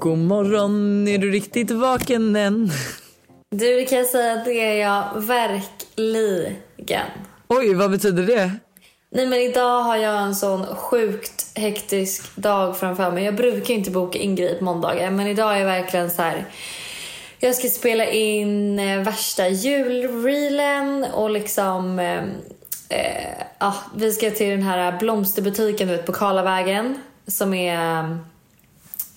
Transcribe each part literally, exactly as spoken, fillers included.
God morgon, är du riktigt vaken än? Du kan säga att det är jag verkligen. Oj, vad betyder det? Nej, men idag har jag en sån sjukt hektisk dag framför mig. Jag brukar inte boka ingrip måndagar, men idag är jag verkligen så här. Jag ska spela in värsta julreelen och liksom... Eh, eh, ah, vi ska till den här blomsterbutiken vet, på Karlavägen som är...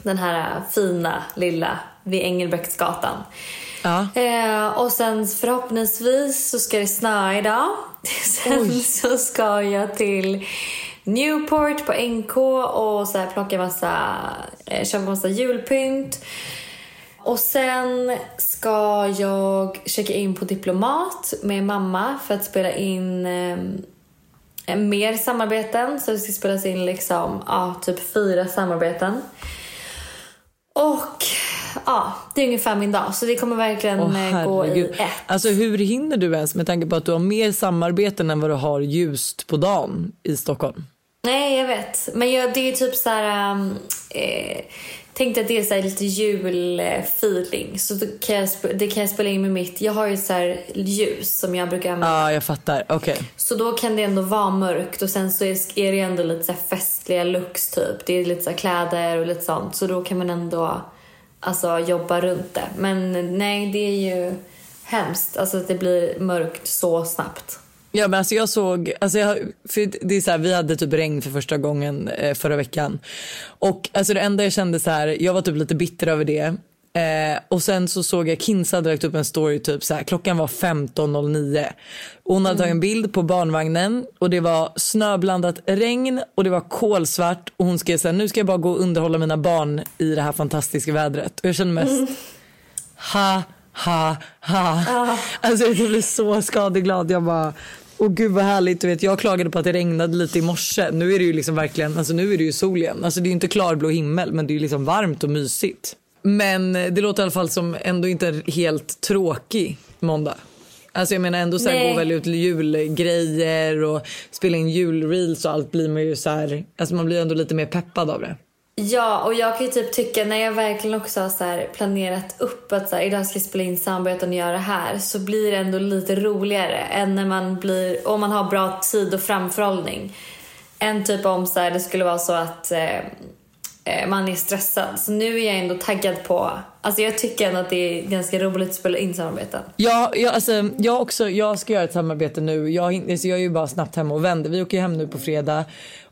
Den här fina lilla vid Engelbrektsgatan. Ja. Eh, och sen förhoppningsvis så ska det snöa idag. Sen Oj. så ska jag till Newport på N K och så här plocka massa, eh, köpa massa julpynt. Och sen ska jag checka in på Diplomat med mamma för att spela in... Eh, mer samarbeten. Så det ska spelas in liksom, ja, typ fyra samarbeten. Och ja, det är ungefär min dag. Så det kommer verkligen oh, gå i ett. Alltså hur hinner du ens med tanke på att du har mer samarbeten än vad du har just på dagen i Stockholm? Nej, jag vet. Men jag, det är typ så här... Äh, tänkte att det är så här lite julfeeling. Så det kan, jag, det kan jag spela in med mitt... Jag har ju så här ljus som jag brukar använda. Ja, ah, jag fattar. Okej. Okay. Så då kan det ändå vara mörkt. Och sen så är det ändå lite så här festliga looks typ. Det är lite så här kläder och lite sånt. Så då kan man ändå alltså jobba runt det. Men nej, det är ju hemskt. Alltså att det blir mörkt så snabbt. Ja, men alltså jag såg... Alltså jag, för det är så här, vi hade typ regn för första gången eh, förra veckan. Och alltså det enda jag kände så här... Jag var typ lite bitter över det. Eh, och sen så såg jag Kinsa direkt upp en story typ så här... Klockan var femton noll nio. Hon hade mm. tagit en bild på barnvagnen. Och det var snöblandat regn. Och det var kolsvart. Och hon skrev så här... Nu ska jag bara gå och underhålla mina barn i det här fantastiska vädret. Och jag kände mest... Mm. Ha, ha, ha. Ah. Alltså jag blev så skadeglad. Jag bara... Och gud vad härligt, du vet, jag klagade på att det regnade lite i morse. Nu är det ju liksom verkligen, alltså nu är det ju sol igen. Alltså det är ju inte klarblå himmel, men det är ju liksom varmt och mysigt. Men det låter i alla fall som ändå inte en helt tråkig måndag. Alltså jag menar ändå så här, gå väl ut julgrejer och spela in julreels och allt blir man ju så här, alltså man blir ändå lite mer peppad av det. Ja, och jag kan ju typ tycka när jag verkligen också har så här planerat upp att så här, idag ska jag spela in samarbeten och göra det här, så blir det ändå lite roligare än när man blir, om man har bra tid och framförhållning. En typ om så här, det skulle vara så att eh, man är stressad. Så nu är jag ändå taggad på, alltså jag tycker ändå att det är ganska roligt att spela in samarbeten. Ja, jag, alltså, jag också, jag ska göra ett samarbete nu. Jag, så jag är ju bara snabbt hemma och vänder. Vi åker hem nu på fredag.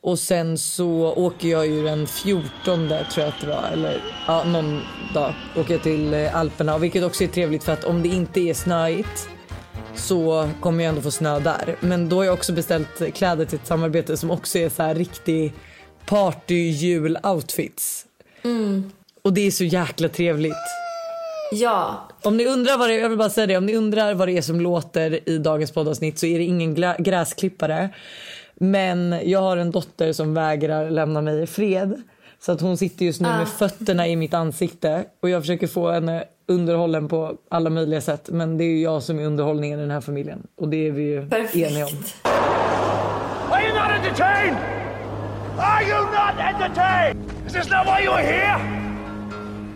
Och sen så åker jag ju den fjortonde tror jag att det var, eller ja, någon dag åker jag till Alperna, vilket också är trevligt för att om det inte är snöigt så kommer jag ändå få snö där. Men då har jag också beställt kläder till ett samarbete som också är så här riktig party-jul-outfits. Mm. Och det är så jäkla trevligt. Ja. Om ni undrar vad det är, jag vill bara säga det, om ni undrar vad det är som låter i dagens poddavsnitt så är det ingen gla- gräsklippare. Men jag har en dotter som vägrar lämna mig i fred. Så att hon sitter just nu med ah. fötterna i mitt ansikte. Och jag försöker få henne underhållen på alla möjliga sätt. Men det är ju jag som är underhållningen i den här familjen. Och det är vi ju Perfekt. Eniga om. Are you not entertained? Are you not entertained? Is this not why you are here?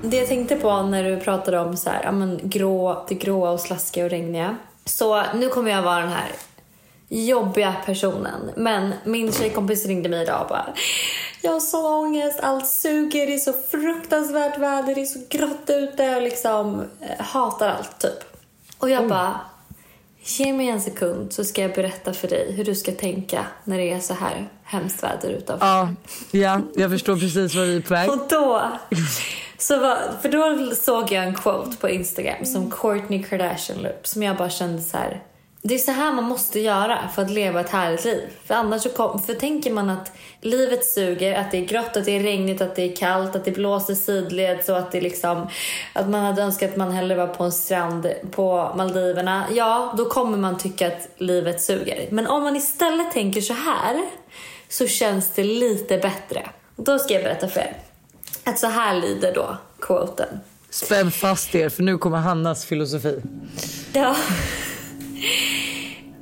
Det jag tänkte på när du pratade om så här, ja, men grå, det gråa och slaskiga och regniga. Så nu kommer jag vara den här... jobbiga personen. Men min tjejkompis ringde mig idag och bara, jag har så ångest, allt suger, det är så fruktansvärt väder, det är så grått ute och liksom hatar allt typ. Och jag mm. bara, ge mig en sekund så ska jag berätta för dig hur du ska tänka när det är så här hemskt väder utanför. Ja, ja jag förstår precis vad vi är på väg. Och då Så var, för då såg jag en quote på Instagram som Courtney Kardashian la upp, som jag bara kände så här: det är så här man måste göra för att leva ett härligt liv. För annars så kom, för tänker man att livet suger, att det är grått, att det är regnigt, att det är kallt, att det blåser sidleds och att det liksom, att man hade önskat att man hellre var på en strand på Maldiverna. Ja, då kommer man tycka att livet suger. Men om man istället tänker så här, så känns det lite bättre. Då ska jag berätta för er att så här lyder då quoten. Spänn fast er, för nu kommer Hannas filosofi. Ja.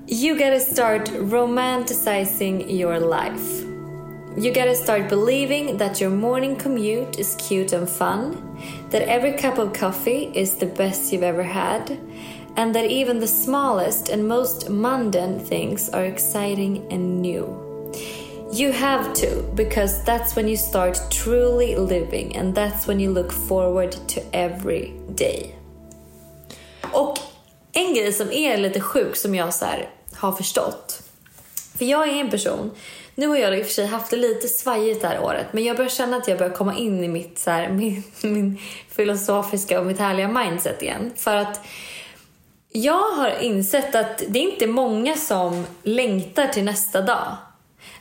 You gotta start romanticizing your life. You gotta start believing that your morning commute is cute and fun, that every cup of coffee is the best you've ever had, and that even the smallest and most mundane things are exciting and new. You have to, because that's when you start truly living, and that's when you look forward to every day. Och en grej som är lite sjuk som jag så här har förstått. För jag är en person, nu har jag i och för sig haft det lite svajigt det här året, men jag börjar känna att jag börjar komma in i mitt, så här, min, min filosofiska och mitt härliga mindset igen. För att jag har insett att det är inte många som längtar till nästa dag.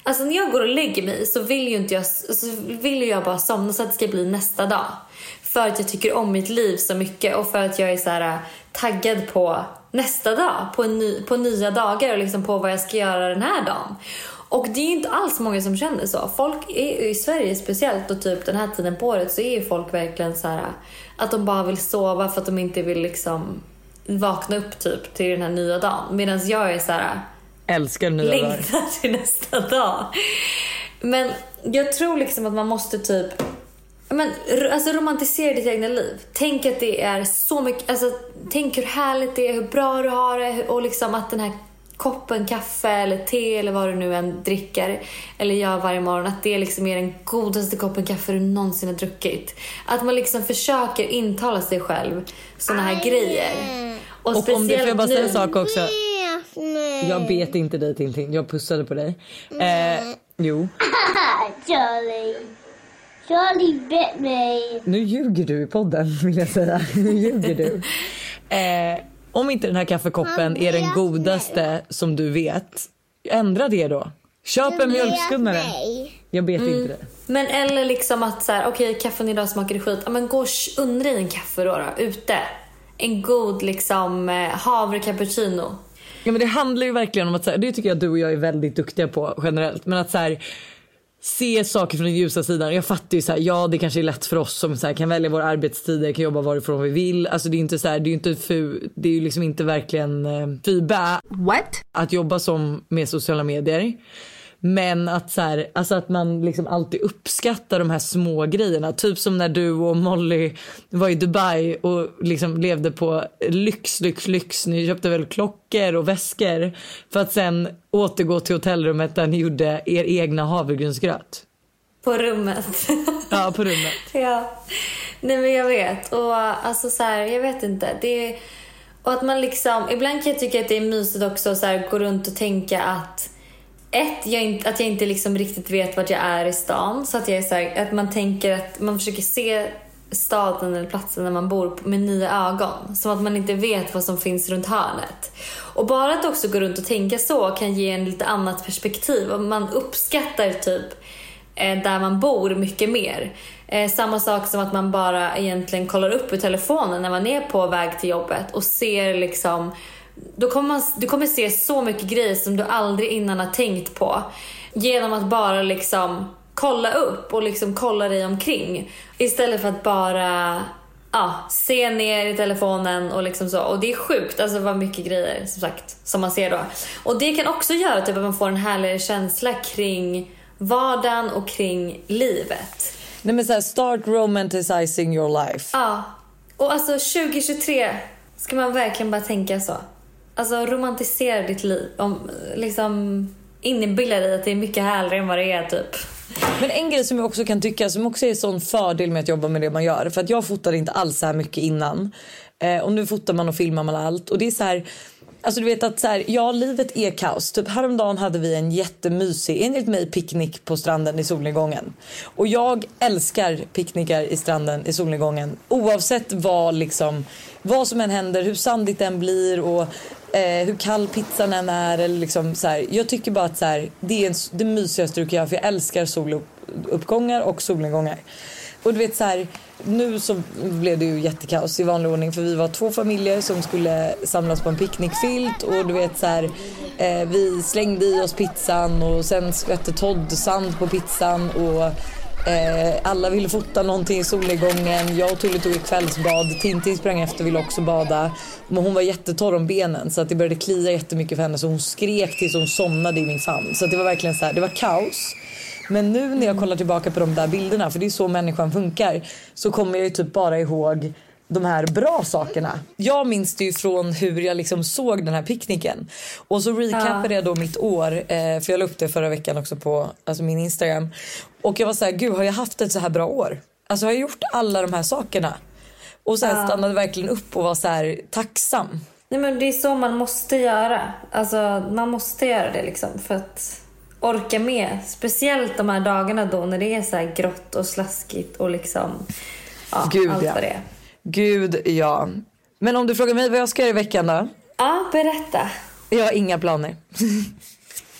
Alltså när jag går och lägger mig så vill ju inte jag, så vill jag bara somna så att det ska bli nästa dag. För att jag tycker om mitt liv så mycket och för att jag är så här taggad på nästa dag, på, ny, på nya dagar och liksom på vad jag ska göra den här dagen. Och det är ju inte alls många som känner så. Folk är, i Sverige speciellt och typ den här tiden på året så är ju folk verkligen så här att de bara vill sova för att de inte vill liksom vakna upp typ till den här nya dagen. Medan jag är så här, älskar nya dagar, längtar till nästa dag. Men jag tror liksom att man måste typ, men alltså romantisera ditt egna liv. Tänk att det är så mycket, alltså tänk hur härligt det är, hur bra du har det och liksom att den här koppen kaffe eller te eller vad du nu än dricker eller gör varje morgon, att det liksom är den godaste koppen kaffe du någonsin har druckit. Att man liksom försöker intala sig själv såna här grejer. Och, och om det får jag bara säga en sak också. Nej. Jag bet inte dig, Tintin. Jag pussade på dig. Eh, jo. Charlie. Charlie bet mig. Nu ljuger du i podden, vill jag säga. Nu ljuger du. Eh, om inte den här kaffekoppen är den godaste mig. Som du vet, ändra det då. Köp en mjölkskummare. Jag bet mm. inte dig. Men eller liksom att så här, okej, okay, kaffen idag smakade skit. Ja, men gå och undra i en kaffe då, då ute. En god liksom havre cappuccino. Ja, men det handlar ju verkligen om att så här, det tycker jag du och jag är väldigt duktiga på generellt, men att så här, se saker från den ljusa sidan. Jag fattar ju så här, ja det kanske är lätt för oss som så här, kan välja vår arbetstid, kan jobba varifrån vi vill. Alltså det är inte så här, det är inte fu, det är ju liksom inte verkligen fyba. What? Att jobba som med sociala medier. Men att så här, alltså att man liksom alltid uppskattar de här små grejerna, typ som när du och Molly var i Dubai och liksom levde på lyx lyx lyx, ni köpte väl klockor och väskor för att sen återgå till hotellrummet där ni gjorde er egna havregrynsgröt på rummet. Ja, på rummet. Ja. Nej men jag vet, och alltså så här, jag vet inte, det är, och att man liksom ibland kan jag tycka att det är mysigt också så här, gå runt och tänka att Ett, jag inte, att jag inte liksom riktigt vet vart jag är i stan. Så att jag är så här, att man tänker att man försöker se staden eller platsen där man bor med nya ögon. Som att man inte vet vad som finns runt hörnet. Och bara att också gå runt och tänka så kan ge en lite annat perspektiv. Och man uppskattar typ eh, där man bor mycket mer. Eh, samma sak som att man bara egentligen kollar upp i telefonen när man är på väg till jobbet och ser liksom, då kommer man, du kommer se så mycket grejer som du aldrig innan har tänkt på genom att bara liksom kolla upp och liksom kolla dig omkring istället för att bara ja, se ner i telefonen och liksom så, och det är sjukt alltså vad mycket grejer som sagt som man ser då, och det kan också göra typ att man får en härligare känsla kring vardagen och kring livet. Nej men så här, start romanticizing your life. Ja, och alltså tjugo tjugotre ska man verkligen bara tänka så. Alltså romantisera ditt liv. Om, liksom inbilla dig att det är mycket härligare än vad det är typ. Men en grej som jag också kan tycka, som också är en sån fördel med att jobba med det man gör, för att jag fotade inte alls så här mycket innan. Eh, och nu fotar man och filmar man allt. Och det är så här, Alltså du vet att så här, ja, livet är kaos. Typ häromdagen hade vi en jättemysig, enligt mig, picknick på stranden i solnedgången. Och jag älskar picknickar i stranden i solnedgången. Oavsett vad, liksom, vad som än händer, hur sandigt den blir och eh, hur kall pizzan än är. Eller liksom, så här. Jag tycker bara att så här, det är en, det mysigaste du kan göra, för jag älskar soluppgångar och solnedgångar. Och du vet så här, nu så blev det ju jättekaos i vanlig ordning, för vi var två familjer som skulle samlas på en picknickfilt, och du vet så här, eh, vi slängde i oss pizzan och sen skvätte Todd Sand på pizzan och eh, alla ville fota någonting i solnedgången. Jag och Tully tog ett kvällsbad. Tintin sprang efter, ville också bada, men hon var jättetorr om benen så att det började klia jättemycket för henne, så hon skrek tills hon somnade i min famn. Så att det var verkligen så här, det var kaos. Men nu när jag kollar tillbaka på de där bilderna, för det är så människan funkar, så kommer jag ju typ bara ihåg de här bra sakerna. Jag minns det ju från hur jag liksom såg den här picknicken. Och så recapade ja. jag då mitt år, för jag la upp det förra veckan också på alltså min Instagram. Och jag var så här, gud, har jag haft ett så här bra år? Alltså har jag gjort alla de här sakerna? Och sen ja. stannade verkligen upp och var så här tacksam. Nej, men det är så man måste göra. Alltså man måste göra det liksom, för att orka med, speciellt de här dagarna då när det är så här grått och slaskigt och liksom, ja, Gud, allt ja. vad det är. Gud, ja. Men om du frågar mig vad jag ska göra i veckan då? Ja, berätta. Jag har inga planer.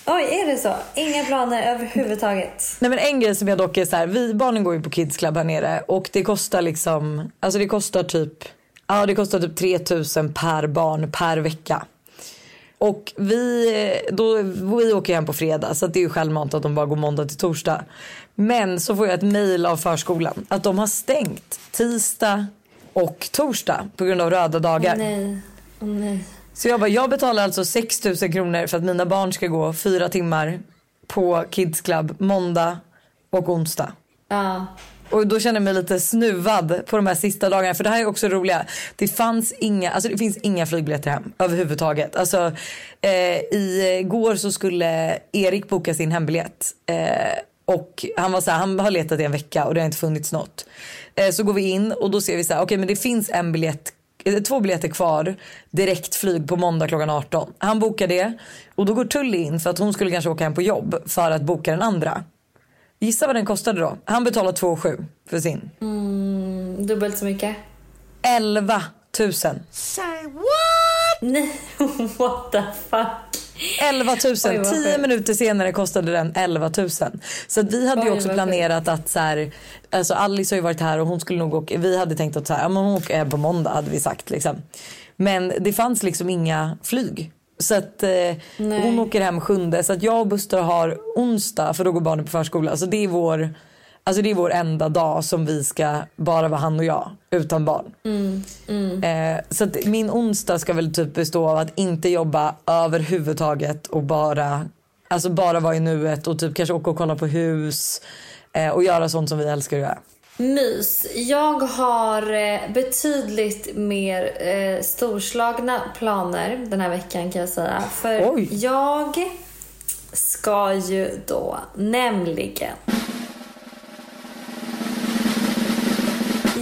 Oj, är det så? Inga planer överhuvudtaget? Nej, men en grej som jag dock är så här, vi, barnen går ju på Kids Club här nere och det kostar liksom, alltså det kostar typ, ja det kostar typ tre tusen per barn per vecka. Och vi, då, vi åker hem på fredag, så att det är ju självmant att de bara går måndag till torsdag. Men så får jag ett mejl av förskolan att de har stängt tisdag och torsdag på grund av röda dagar. Nej. Oh, nej. Så jag bara, jag betalar alltså sex tusen kronor för att mina barn ska gå fyra timmar på Kids Club måndag och onsdag. Ja. Uh. Och då känner jag mig lite snuvad på de här sista dagarna. För det här är också roliga. Det fanns inga, alltså det finns inga flygbiljetter hem överhuvudtaget. Alltså eh, igår så skulle Erik boka sin hembiljett. Eh, och han var så här, han har letat i en vecka och det har inte funnits något. Eh, så går vi in och då ser vi så här, okej okay, men det finns en biljett, två biljetter kvar, direkt flyg på måndag klockan arton. Han bokar det och då går Tully in för att hon skulle kanske åka hem på jobb för att boka den andra. Gissa vad den kostade då? Han betalade två och sju för sin. Mm, dubbelt så mycket. elva tusen. Say what? Nej, what the fuck? elva tusen. Oj, tio minuter senare kostade den elva tusen. Så att vi hade Oj, ju också planerat att så här, alltså Alice har ju varit här och hon skulle nog åka, vi hade tänkt att så här, ja, men hon åker på måndag hade vi sagt liksom. Men det fanns liksom inga flyg. Så att eh, hon åker hem sjunde. Så att jag och Buster har onsdag, för då går barnen på förskola. Alltså det är vår, alltså det är vår enda dag som vi ska bara vara han och jag utan barn. Mm, mm. Eh, så att min onsdag ska väl typ bestå av att inte jobba överhuvudtaget och bara, alltså bara vara i nuet och typ kanske åka och kolla på hus eh, och göra sånt som vi älskar att göra. Mys. Jag har betydligt mer eh, storslagna planer den här veckan kan jag säga. För Oj. jag ska ju då nämligen...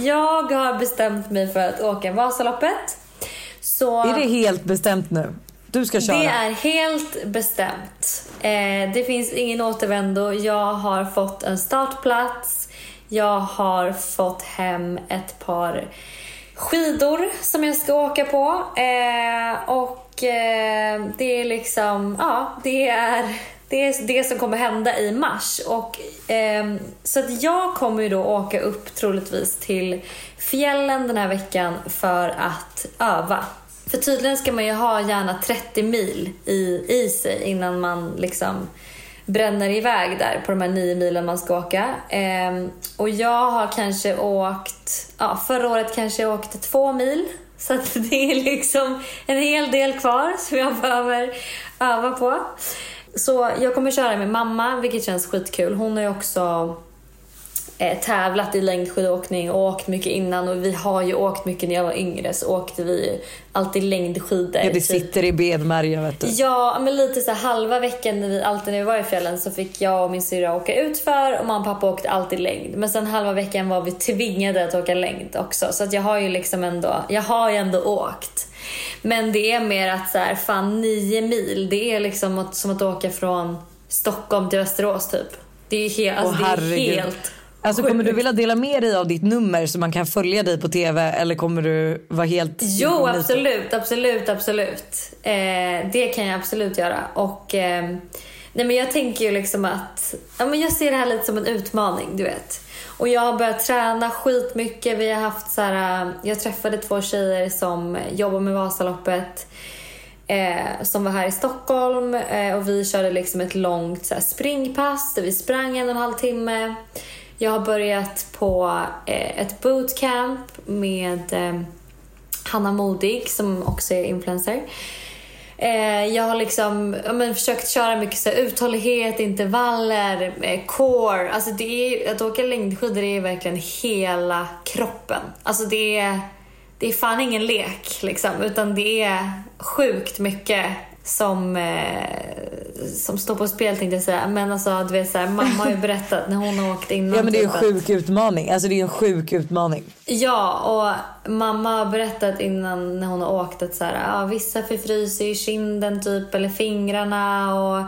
Jag har bestämt mig för att åka Vasaloppet. Så är det helt bestämt nu? Du ska köra. Det är helt bestämt. Eh, det finns ingen återvändo. Jag har fått en startplats. Jag har fått hem ett par skidor som jag ska åka på. Eh, och eh, det är liksom, ja, det är, det är det som kommer hända i mars. Och, eh, så att jag kommer ju då åka upp troligtvis till fjällen den här veckan för att öva. För tydligen ska man ju ha gärna trettio mil i, i sig innan man liksom... bränner iväg där på de här nio milen man ska åka. Eh, och jag har kanske åkt... Ja, förra året kanske jag åkte två mil. Så att det är liksom en hel del kvar som jag behöver öva på. Så jag kommer köra med mamma, vilket känns skitkul. Hon har ju också eh, tävlat i längdskidåkning och åkt mycket innan. Och vi har ju åkt mycket när jag var yngre, så åkte vi alltid längdskidor. Ja, det sitter i benmärgen, vet du. Ja, men lite så här, halva veckan när vi, alltid när vi var i fjällen så fick jag och min syra åka ut för och mamma och pappa åkte alltid längd. Men sen halva veckan var vi tvingade att åka längd också. Så att jag har ju liksom ändå, jag har ju ändå åkt. Men det är mer att så här, fan nio mil, det är liksom att, som att åka från Stockholm till Västerås typ. Det är, he- alltså, oh, det är helt... Alltså kommer du vilja dela med dig av ditt nummer så man kan följa dig på T V, eller kommer du vara helt... Jo, absolut, absolut, absolut. Eh, det kan jag absolut göra. Och eh, nej, men jag tänker ju liksom att ja, men jag ser det här lite som en utmaning, du vet. Och jag har börjat träna skitmycket. Vi har haft så här, jag träffade två tjejer som jobbar med Vasaloppet. Eh, som var här i Stockholm, eh, och vi körde liksom ett långt så här, springpass där vi sprang en och en halv timme. Jag har börjat på eh, ett bootcamp med eh, Hanna Modig som också är influencer. Eh, jag har liksom jag men, försökt köra mycket så här, uthållighet, intervaller, eh, core. Alltså det är, att åka längdskidor är verkligen hela kroppen. Alltså det är... Det är fan ingen lek liksom, utan det är sjukt mycket som eh, som står på spel, tänkte jag säga. Men alltså du vet så här, mamma har ju berättat när hon har åkt in. Ja, men det är en sjuk utmaning. Alltså det är en sjuk utmaning. Ja, och mamma har berättat innan när hon har åkt att så här, ja, vissa förfryser i kinden typ eller fingrarna, och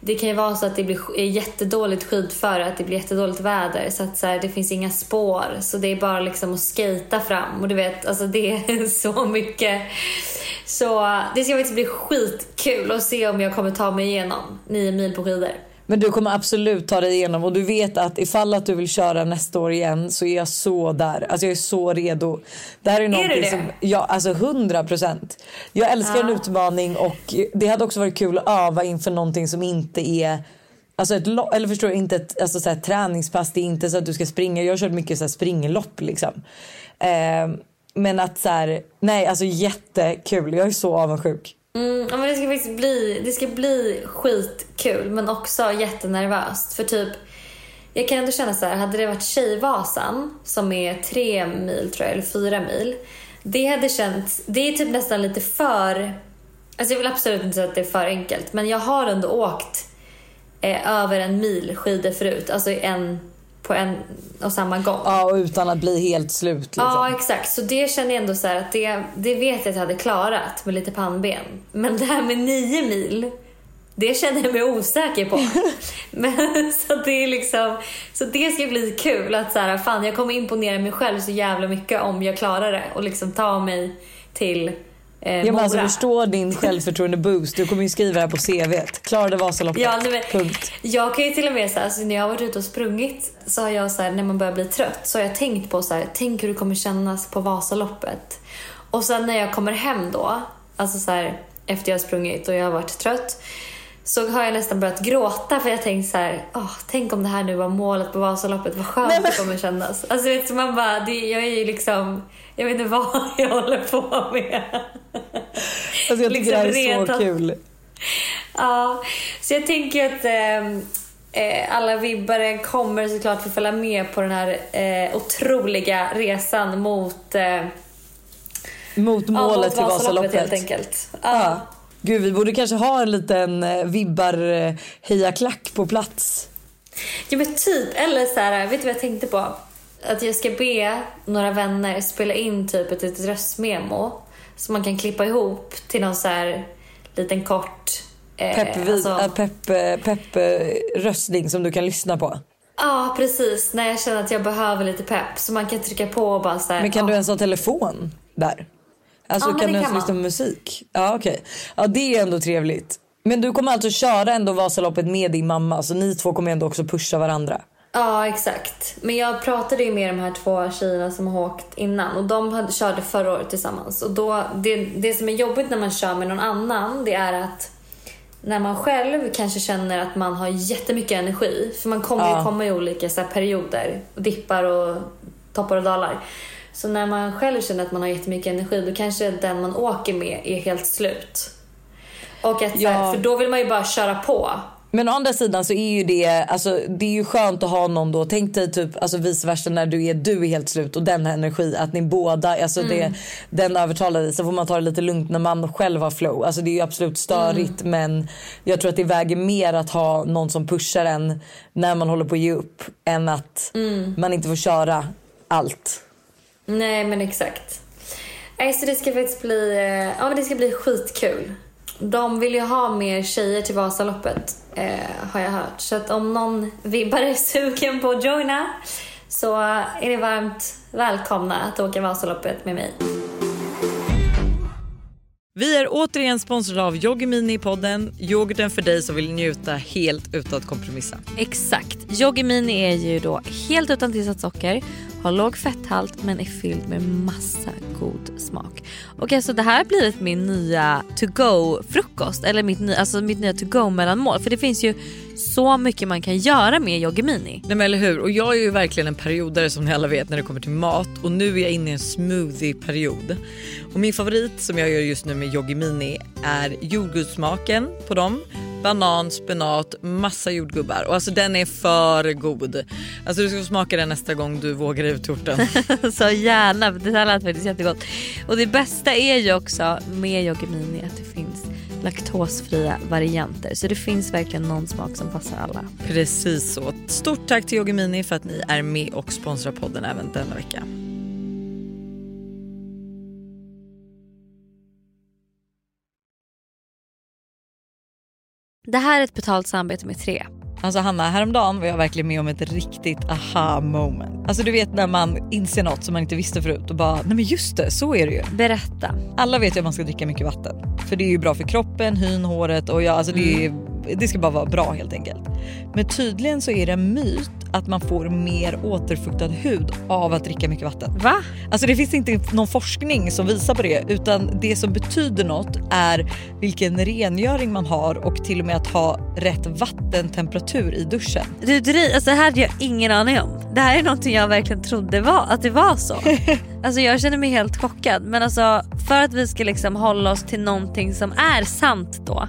det kan ju vara så att det blir jättedåligt skidföre, att det blir jättedåligt väder, så att så här, det finns inga spår, så det är bara liksom att skata fram, och du vet alltså det är så mycket, så det ska faktiskt bli skitkul att se om jag kommer ta mig igenom nio mil på skidor. Men du kommer absolut ta dig igenom, och du vet att ifall att du vill köra nästa år igen så är jag så där. Alltså jag är så redo. Det här är någonting är det det? som ja, alltså hundra procent. Jag älskar ah. en utmaning, och det hade också varit kul att öva inför någonting som inte är alltså ett lo- eller förstår du, inte ett alltså så här träningspass, det är inte så att du ska springa. Jag körde mycket så här springlopp liksom. Eh, men att så här, nej alltså jättekul. Jag är så avundsjuk. Mm, men det ska faktiskt bli, det ska bli skitkul, men också jättenervöst. För typ, jag kan ändå känna så här, hade det varit Tjejvasan som är tre mil tror jag, eller fyra mil, det hade känts, det är typ nästan lite för, alltså jag vill absolut inte säga att det är för enkelt, men jag har ändå åkt eh, över en mil skidor förut, alltså en på en och samma gång. Ja, och utan att bli helt slut liksom. Ja, exakt. Så det känner jag ändå så här att det, det vet jag att jag hade klarat med lite pannben. Men det här med nio mil, det känner jag mig osäker på. Men så det är liksom, så det ska bli kul att så här, fan jag kommer imponera mig själv så jävla mycket om jag klarar det och liksom ta mig till Eh, ja, men alltså förstå din självförtroende boost. Du kommer ju skriva här på C V:t. Klarade Vasaloppet. Ja, nej, men, punkt. Jag kan ju till och med så här, alltså, när jag har varit ute och sprungit så har jag så här, när man börjar bli trött så har jag tänkt på så här, tänk hur du kommer kännas på Vasaloppet. Och sen när jag kommer hem då, alltså så här, efter jag har sprungit och jag har varit trött, så har jag nästan börjat gråta, för jag tänkte så här, åh, tänk om det här nu var målet på Vasaloppet, vad skönt nej, men... det kommer kännas. Alltså vet du, man bara, det, jag är ju liksom, jag vet inte vad jag håller på med. Alltså jag tycker liksom, det här är redan så kul. Ja, så jag tänker att eh, alla vibbare kommer såklart få följa med på den här eh, otroliga resan mot eh, mot målet ja, mot Vasaloppet, till Vasaloppet helt enkelt. Ja. ja. Gud, vi borde kanske ha en liten vibbar hejaklack på plats. Ja, men typ. Eller så här, vet du vad jag tänkte på? Att jag ska be några vänner spela in typ ett litet röstmemo som man kan klippa ihop till någon så här liten kort eh, pepp, alltså... pepp, pepp röstning som du kan lyssna på. Ja, precis. När jag känner att jag behöver lite pepp, så man kan trycka på och bara så här. Men kan ja. du ens ha telefon där? Alltså ja, kan du lyssna på musik? Ja, okej. Okay. Ja, det är ändå trevligt. Men du kommer alltså köra ändå Vasaloppet med din mamma, så ni två kommer ändå också pusha varandra. Ja, exakt. Men jag pratade ju med de här två tjejerna som har åkt innan, och de hade, körde förra året tillsammans. Och då, det, det som är jobbigt när man kör med någon annan, det är att när man själv kanske känner att man har jättemycket energi, för man kommer ja. ju komma i olika så här, perioder, och dippar och toppar och dalar. Så när man själv känner att man har jättemycket energi, då kanske den man åker med är helt slut. Och att, ja. För då vill man ju bara köra på. Men å andra sidan så är ju det, alltså, det är ju skönt att ha någon då. Tänk dig typ, alltså, vice versa, när du är, du är helt slut och den här energi, att ni båda, alltså, mm. det, den övertalar dig. Så får man ta det lite lugnt när man själv har flow. Alltså det är ju absolut störigt, mm. men jag tror att det väger mer att ha någon som pushar en när man håller på att ge upp, än att mm. man inte får köra allt. Nej, men exakt. Nej, så det ska faktiskt bli, ja, men det ska bli skitkul. De vill ju ha mer tjejer till Vasaloppet, eh, har jag hört. Så att om någon vibbar är sugen på att joina, så är det varmt välkomna att åka Vasaloppet med mig. Vi är återigen sponsrade av Yoggi Mini i podden. Yoghurten för dig som vill njuta helt utan att kompromissa. Exakt. Yoggi Mini är ju då helt utan tillsatt socker, har låg fetthalt men är fylld med massa god smak. Och alltså det här har blivit min nya to-go-frukost. Eller mitt, ny, alltså mitt nya to-go-mellanmål. För det finns ju så mycket man kan göra med Yoggi Mini. Nej men eller hur. Och jag är ju verkligen en periodare som ni alla vet när det kommer till mat. Och nu är jag inne i en smoothie-period. Och min favorit som jag gör just nu med Yoggi Mini är jordgubbssmaken på dem. Banan, spenat, massa jordgubbar. Och alltså den är för god. Alltså du ska få smaka den nästa gång du vågar ut torten. Så gärna, det här lät faktiskt jättegott. Och det bästa är ju också med Yoggi Mini att det finns laktosfria varianter. Så det finns verkligen någon smak som passar alla. Precis så. Stort tack till Yoggi Mini för att ni är med och sponsrar podden även denna vecka. Det här är ett betalt samarbete med tre. Alltså Hanna, häromdagen var jag verkligen med om ett riktigt aha-moment. Alltså du vet när man inser något som man inte visste förut och bara, nej men just det, så är det ju. Berätta. Alla vet ju att man ska dricka mycket vatten. För det är ju bra för kroppen, hyn, håret och ja, alltså mm. det, är, det ska bara vara bra helt enkelt. Men tydligen så är det en myt att man får mer återfuktad hud av att dricka mycket vatten. Va? Alltså det finns inte någon forskning som visar på det, utan det som betyder något är vilken rengöring man har och till och med att ha rätt vattentemperatur i duschen. Du, du alltså det här hade jag ingen aning om. Det här är någonting jag verkligen trodde var, att det var så. Alltså jag känner mig helt chockad. Men alltså för att vi ska liksom hålla oss till någonting som är sant då,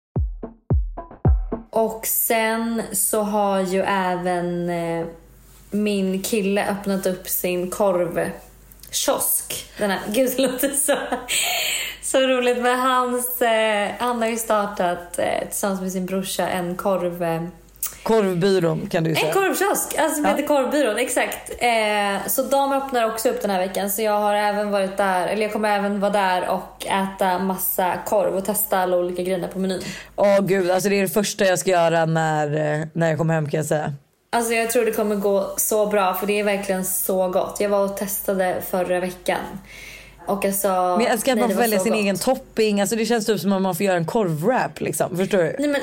Och sen så har ju även eh, min kille öppnat upp sin korvkiosk. Den här, gud det låter så, så roligt. Men hans, eh, han har ju startat eh, tillsammans med sin brorsa en korv... Eh, korvbyrån kan du säga. En korvkiosk, alltså med ja. Korvbyrån, exakt. Eh, så de öppnar också upp den här veckan. Så jag har även varit där, eller jag kommer även vara där och äta massa korv och testa alla olika grejer på menyn. Åh oh, gud, alltså det är det första jag ska göra när, när jag kommer hem kan jag säga. Alltså jag tror det kommer gå så bra, för det är verkligen så gott. Jag var och testade förra veckan. Och alltså, men jag ska nej, man får välja sin gott. Egen topping. Alltså det känns typ som att man får göra en korvwrap liksom, förstår du? Nej men...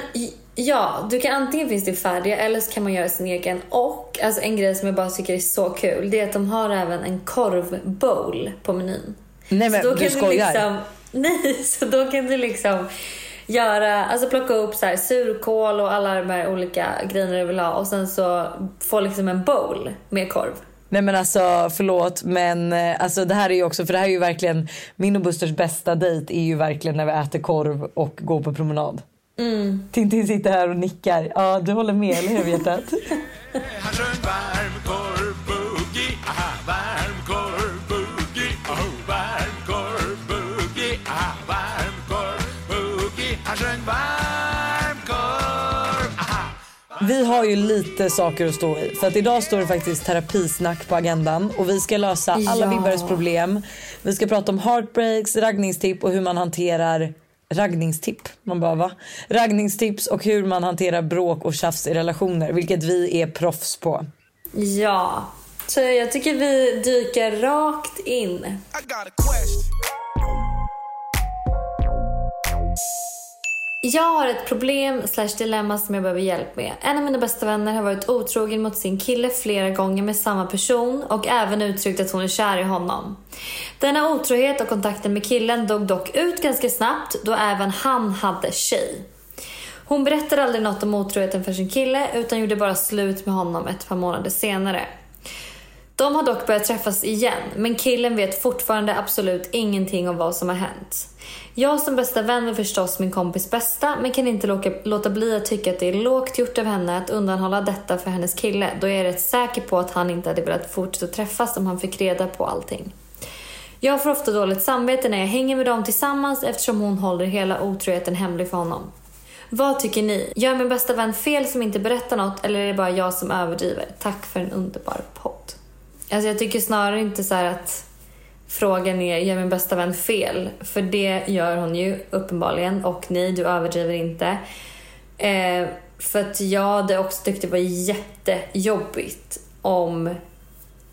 Ja, du kan antingen finns det färdiga eller så kan man göra sin egen. Och alltså en grej som jag bara tycker är så kul, det är att de har även en korvbowl på menyn. Nej men så då du kan du liksom, nej, så då kan du liksom göra, alltså plocka upp så här surkål och alla de här olika grejerna du vill ha. Och sen så få liksom en bowl med korv. Nej men alltså förlåt, men alltså det här är ju också, för det här är ju verkligen min och Busters bästa dejt, är ju verkligen när vi äter korv och går på promenad. Mm. Tintin sitter här och nickar. Ja, du håller med, eller hur hjärtat? Han kör en varm korvboogie. Aha, varm korvboogie. Oh, varm korvboogie. Aha, varm korvboogie. Han kör en varm korv. Aha. vi har ju lite saker att stå i. För att idag står det faktiskt terapisnack på agendan. Och vi ska lösa alla ja. Bibbares problem. Vi ska prata om heartbreaks, raggningstipp och hur man hanterar... Raggningstipp, man bara va? Raggningstips och hur man hanterar bråk och tjafs i relationer, vilket vi är proffs på. Ja, så jag tycker vi dyker rakt in. I got a quest. Jag har ett problem slash dilemma som jag behöver hjälp med. En av mina bästa vänner har varit otrogen mot sin kille flera gånger med samma person och även uttryckt att hon är kär i honom. Denna otrohet och kontakten med killen dog dock ut ganska snabbt då även han hade tjej. Hon berättade aldrig något om otroheten för sin kille utan gjorde bara slut med honom ett par månader senare. De har dock börjat träffas igen, men killen vet fortfarande absolut ingenting om vad som har hänt. Jag som bästa vän vill förstås min kompis bästa, men kan inte låta bli att tycka att det är lågt gjort av henne att undanhålla detta för hennes kille, då jag är rätt säker på att han inte hade velat fortsätta träffas om han fick reda på allting. Jag får ofta dåligt samvete när jag hänger med dem tillsammans eftersom hon håller hela otroheten hemlig för honom. Vad tycker ni? Gör min bästa vän fel som inte berättar något, eller är det bara jag som överdriver? Tack för en underbar podd. Alltså jag tycker snarare inte så här att frågan är, gör min bästa vän fel? För det gör hon ju uppenbarligen. Och nej, du överdriver inte. Eh, för att jag hade också tyckt det var jättejobbigt om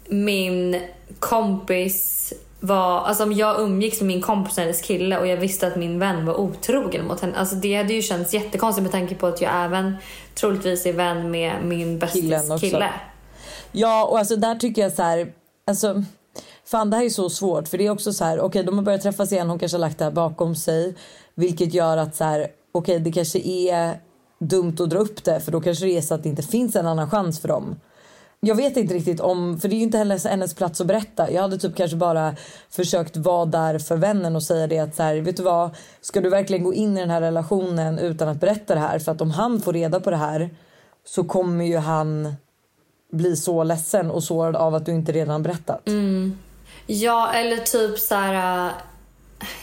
min kompis var... Alltså om jag umgicks med min kompis och hennes kille och jag visste att min vän var otrogen mot henne. Alltså det hade ju känts jättekonstigt med tanke på att jag även troligtvis är vän med min bästis kille. Ja, och alltså där tycker jag så här... Alltså... Fan, det här är så svårt, för det är också så här, okej okay, de har börjat träffas igen, hon kanske har lagt det här bakom sig, vilket gör att så här, okej okay, det kanske är dumt att dra upp det, för då kanske det är så att det inte finns en annan chans för dem. Jag vet inte riktigt om, för det är ju inte heller hennes plats att berätta. Jag hade typ kanske bara försökt vara där för vännen och säga det att så här, vet du vad, ska du verkligen gå in i den här relationen utan att berätta det här? För att om han får reda på det här så kommer ju han bli så ledsen och sårad av att du inte redan berättat. Mm. Ja, eller typ så här.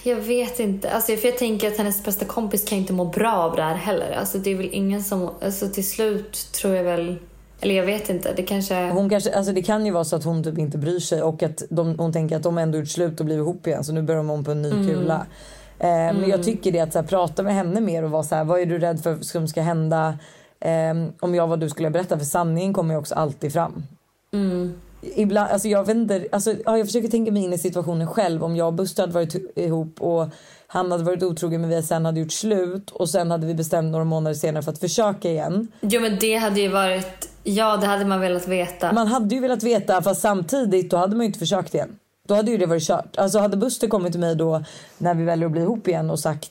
Jag vet inte. Alltså, för jag tänker att hennes bästa kompis kan inte må bra av det här heller. Alltså, det är väl ingen som... Alltså, till slut tror jag väl... Eller jag vet inte. Det kanske... Hon kanske... Alltså, det kan ju vara så att hon typ inte bryr sig. Och att de, hon tänker att de ändå är slut och blir ihop igen. Så nu börjar de om på en ny mm. kula. Eh, mm. Men jag tycker det att så här, prata med henne mer och vara så här... Vad är du rädd för som ska hända? Eh, om jag var du skulle berätta. För sanningen kommer ju också alltid fram. Mm. Ibland, alltså jag vänder, alltså ja, jag försöker tänka mig in i situationen själv. Om jag och Buster hade varit ihop och han hade varit otrogen, men vi sen hade gjort slut och sen hade vi bestämt några månader senare för att försöka igen. Jo, men det hade ju varit, ja, det hade man velat veta. Man hade ju velat veta, fast samtidigt då hade man ju inte försökt igen. Då hade ju det varit kört. Alltså hade Buster kommit till mig då när vi väljer att bli ihop igen och sagt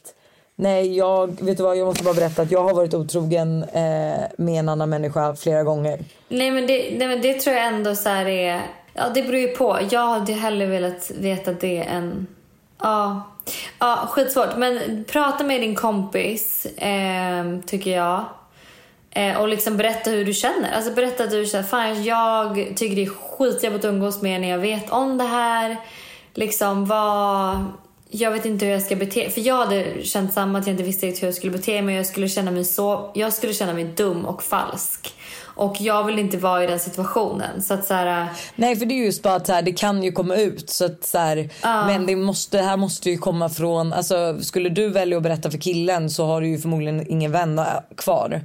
nej, jag, vet du vad, jag måste bara berätta att jag har varit otrogen eh, med en annan människa flera gånger. Nej men det, nej, men det tror jag ändå så här är... Ja, det beror ju på. Jag hade hellre velat veta det än... Ja, ja, skitsvårt. Men prata med din kompis, eh, tycker jag. Eh, och liksom berätta hur du känner. Alltså berätta att du känner, fan jag tycker det är skitjobbigt att umgås med när jag vet om det här. Liksom vad... Jag vet inte hur jag ska bete. För jag hade känt samma, att jag inte visste hur jag skulle bete mig. Jag skulle känna mig så. Jag skulle känna mig dum och falsk. Och jag vill inte vara i den situationen. Så att så här, nej, för det är ju just bara att så här, det kan ju komma ut. Så att så här, uh. Men det måste, här måste ju komma från... Alltså, skulle du välja att berätta för killen så har du ju förmodligen ingen vän kvar.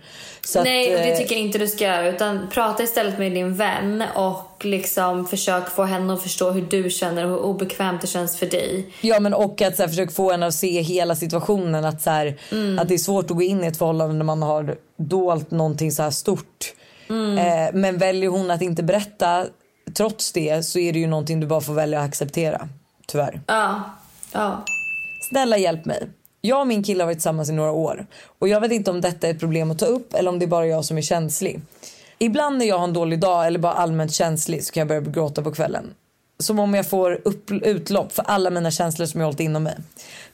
Så nej, att, och det tycker jag inte du ska göra. Utan prata istället med din vän och liksom försök få henne att förstå hur du känner och hur obekvämt det känns för dig. Ja, men och att så här, försök få henne att se hela situationen. Att, så här, mm. att det är svårt att gå in i ett förhållande när man har dolt någonting så här stort. Mm. Men väljer hon att inte berätta trots det, så är det ju någonting du bara får välja att acceptera. Tyvärr. Ja, ja. Snälla hjälp mig. Jag och min kille har varit tillsammans i några år, och jag vet inte om detta är ett problem att ta upp eller om det är bara jag som är känslig. Ibland när jag har en dålig dag eller bara allmänt känslig, så kan jag börja gråta på kvällen. Som om jag får upp, utlopp för alla mina känslor som jag hållit inom mig.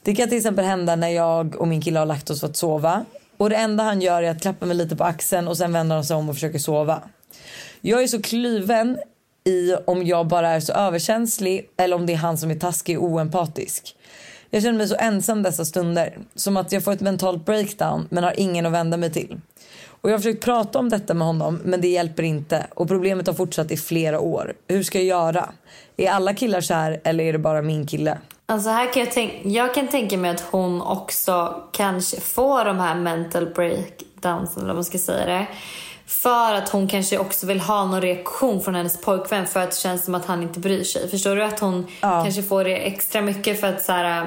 Det kan till exempel hända när jag och min kille har lagt oss för att sova, och det enda han gör är att klappa mig lite på axeln och sen vänder han sig om och försöker sova. Jag är så kluven i om jag bara är så överkänslig eller om det är han som är taskig och oempatisk. Jag känner mig så ensam dessa stunder, som att jag får ett mentalt breakdown men har ingen att vända mig till. Och jag har försökt prata om detta med honom, men det hjälper inte. Och problemet har fortsatt i flera år. Hur ska jag göra? Är alla killar så här, eller är det bara min kille? Alltså här kan jag tänka, jag kan tänka mig att hon också kanske får de här mental breakdowns, eller vad man ska säga det. För att hon kanske också vill ha någon reaktion från hennes pojkvän, för att det känns som att han inte bryr sig. Förstår du att hon ja. kanske får det extra mycket för att så här,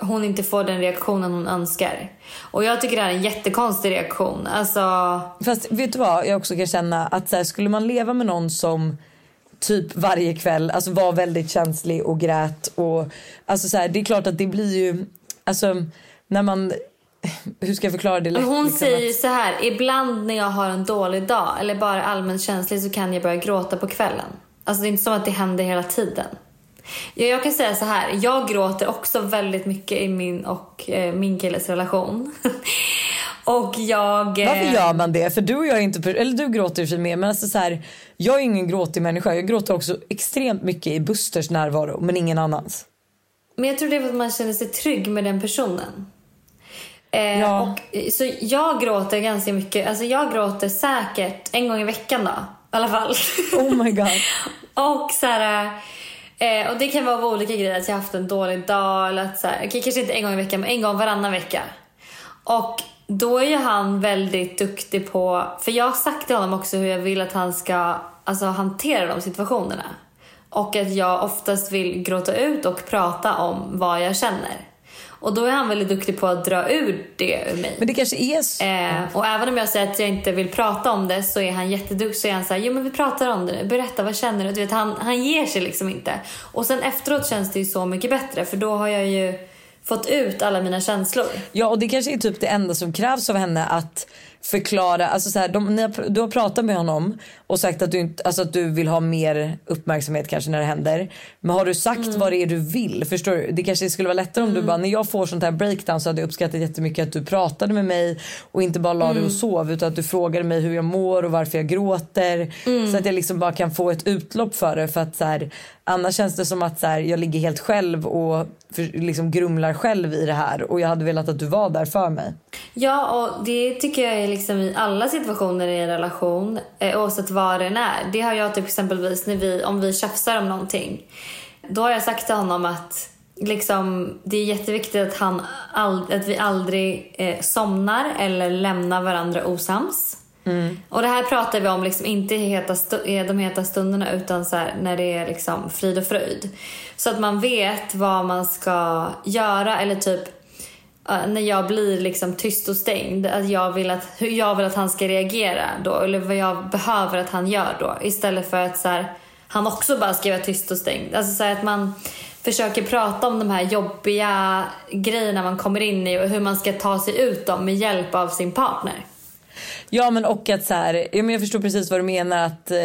hon inte får den reaktionen hon önskar. Och jag tycker det här är en jättekonstig reaktion. Alltså... Fast vet du vad jag också kan känna? Att så här, skulle man leva med någon som typ varje kväll alltså var väldigt känslig och grät och, alltså så här, det är klart att det blir ju... Alltså när man... Hur ska jag förklara det lätt? Hon liksom säger ju att... så här, ibland när jag har en dålig dag eller bara allmänt känslig så kan jag börja gråta på kvällen. Alltså det är inte som att det händer hela tiden. Ja, jag kan säga så här, jag gråter också väldigt mycket i min och eh, min killes relation. Och jag... Eh... Varför gör man det? För du och jag är inte... Eller du gråter ju för mig, men alltså så här, jag är ingen gråtig människa. Jag gråter också extremt mycket i Busters närvaro, men ingen annans. Men jag tror det är för att man känner sig trygg med den personen. Ja. Och, så jag gråter ganska mycket. Alltså jag gråter säkert en gång i veckan då, i alla fall. Oh my god. Och så här, eh, och det kan vara olika grejer. Att jag har haft en dålig dag eller att så här, okay, kanske inte en gång i veckan, men en gång varannan vecka. Och då är ju han väldigt duktig på, för jag har sagt till honom också hur jag vill att han ska, alltså, hantera de situationerna. Och att jag oftast vill gråta ut och prata om vad jag känner. Och då är han väldigt duktig på att dra ur det ur mig. Men det kanske är så. Eh, och även om jag säger att jag inte vill prata om det, så är han jätteduktig. Så är han så här, jo men vi pratar om det nu. Berätta, vad känner du? Du vet, han, han ger sig liksom inte. Och sen efteråt känns det ju så mycket bättre. För då har jag ju fått ut alla mina känslor. Ja, och det kanske är typ det enda som krävs av henne, att förklara, alltså så här, de, när du har pratat med honom och sagt att du, inte, alltså att du vill ha mer uppmärksamhet kanske när det händer, men har du sagt mm. vad det är du vill, förstår du? Det kanske skulle vara lättare om mm. du bara, när jag får sånt här breakdown så hade jag uppskattat jättemycket att du pratade med mig och inte bara la mm. dig och sov, utan att du frågade mig hur jag mår och varför jag gråter, mm. så att jag liksom bara kan få ett utlopp för det, för att så här, annars känns det som att så här, jag ligger helt själv och för, liksom grumlar själv i det här, och jag hade velat att du var där för mig. Ja, och det tycker jag är liksom i alla situationer i en relation, eh, oavsett vad den är. Det har jag typ exempelvis när vi, om vi tjafsar om någonting, då har jag sagt till honom att liksom, det är jätteviktigt att, han ald- att vi aldrig eh, somnar eller lämnar varandra osams. Mm. Och det här pratar vi om liksom inte i heta stu- de heta stunderna, utan så här, när det är liksom frid och fröjd. Så att man vet vad man ska göra. Eller typ när jag blir liksom tyst och stängd, att jag vill att, hur jag vill att han ska reagera då, eller vad jag behöver att han gör då, istället för att så här, han också bara ska vara tyst och stängd. Alltså så här, att man försöker prata om de här jobbiga grejerna man kommer in i och hur man ska ta sig ut dem med hjälp av sin partner. Ja, men och att så här, ja, men jag förstår precis vad du menar, att eh...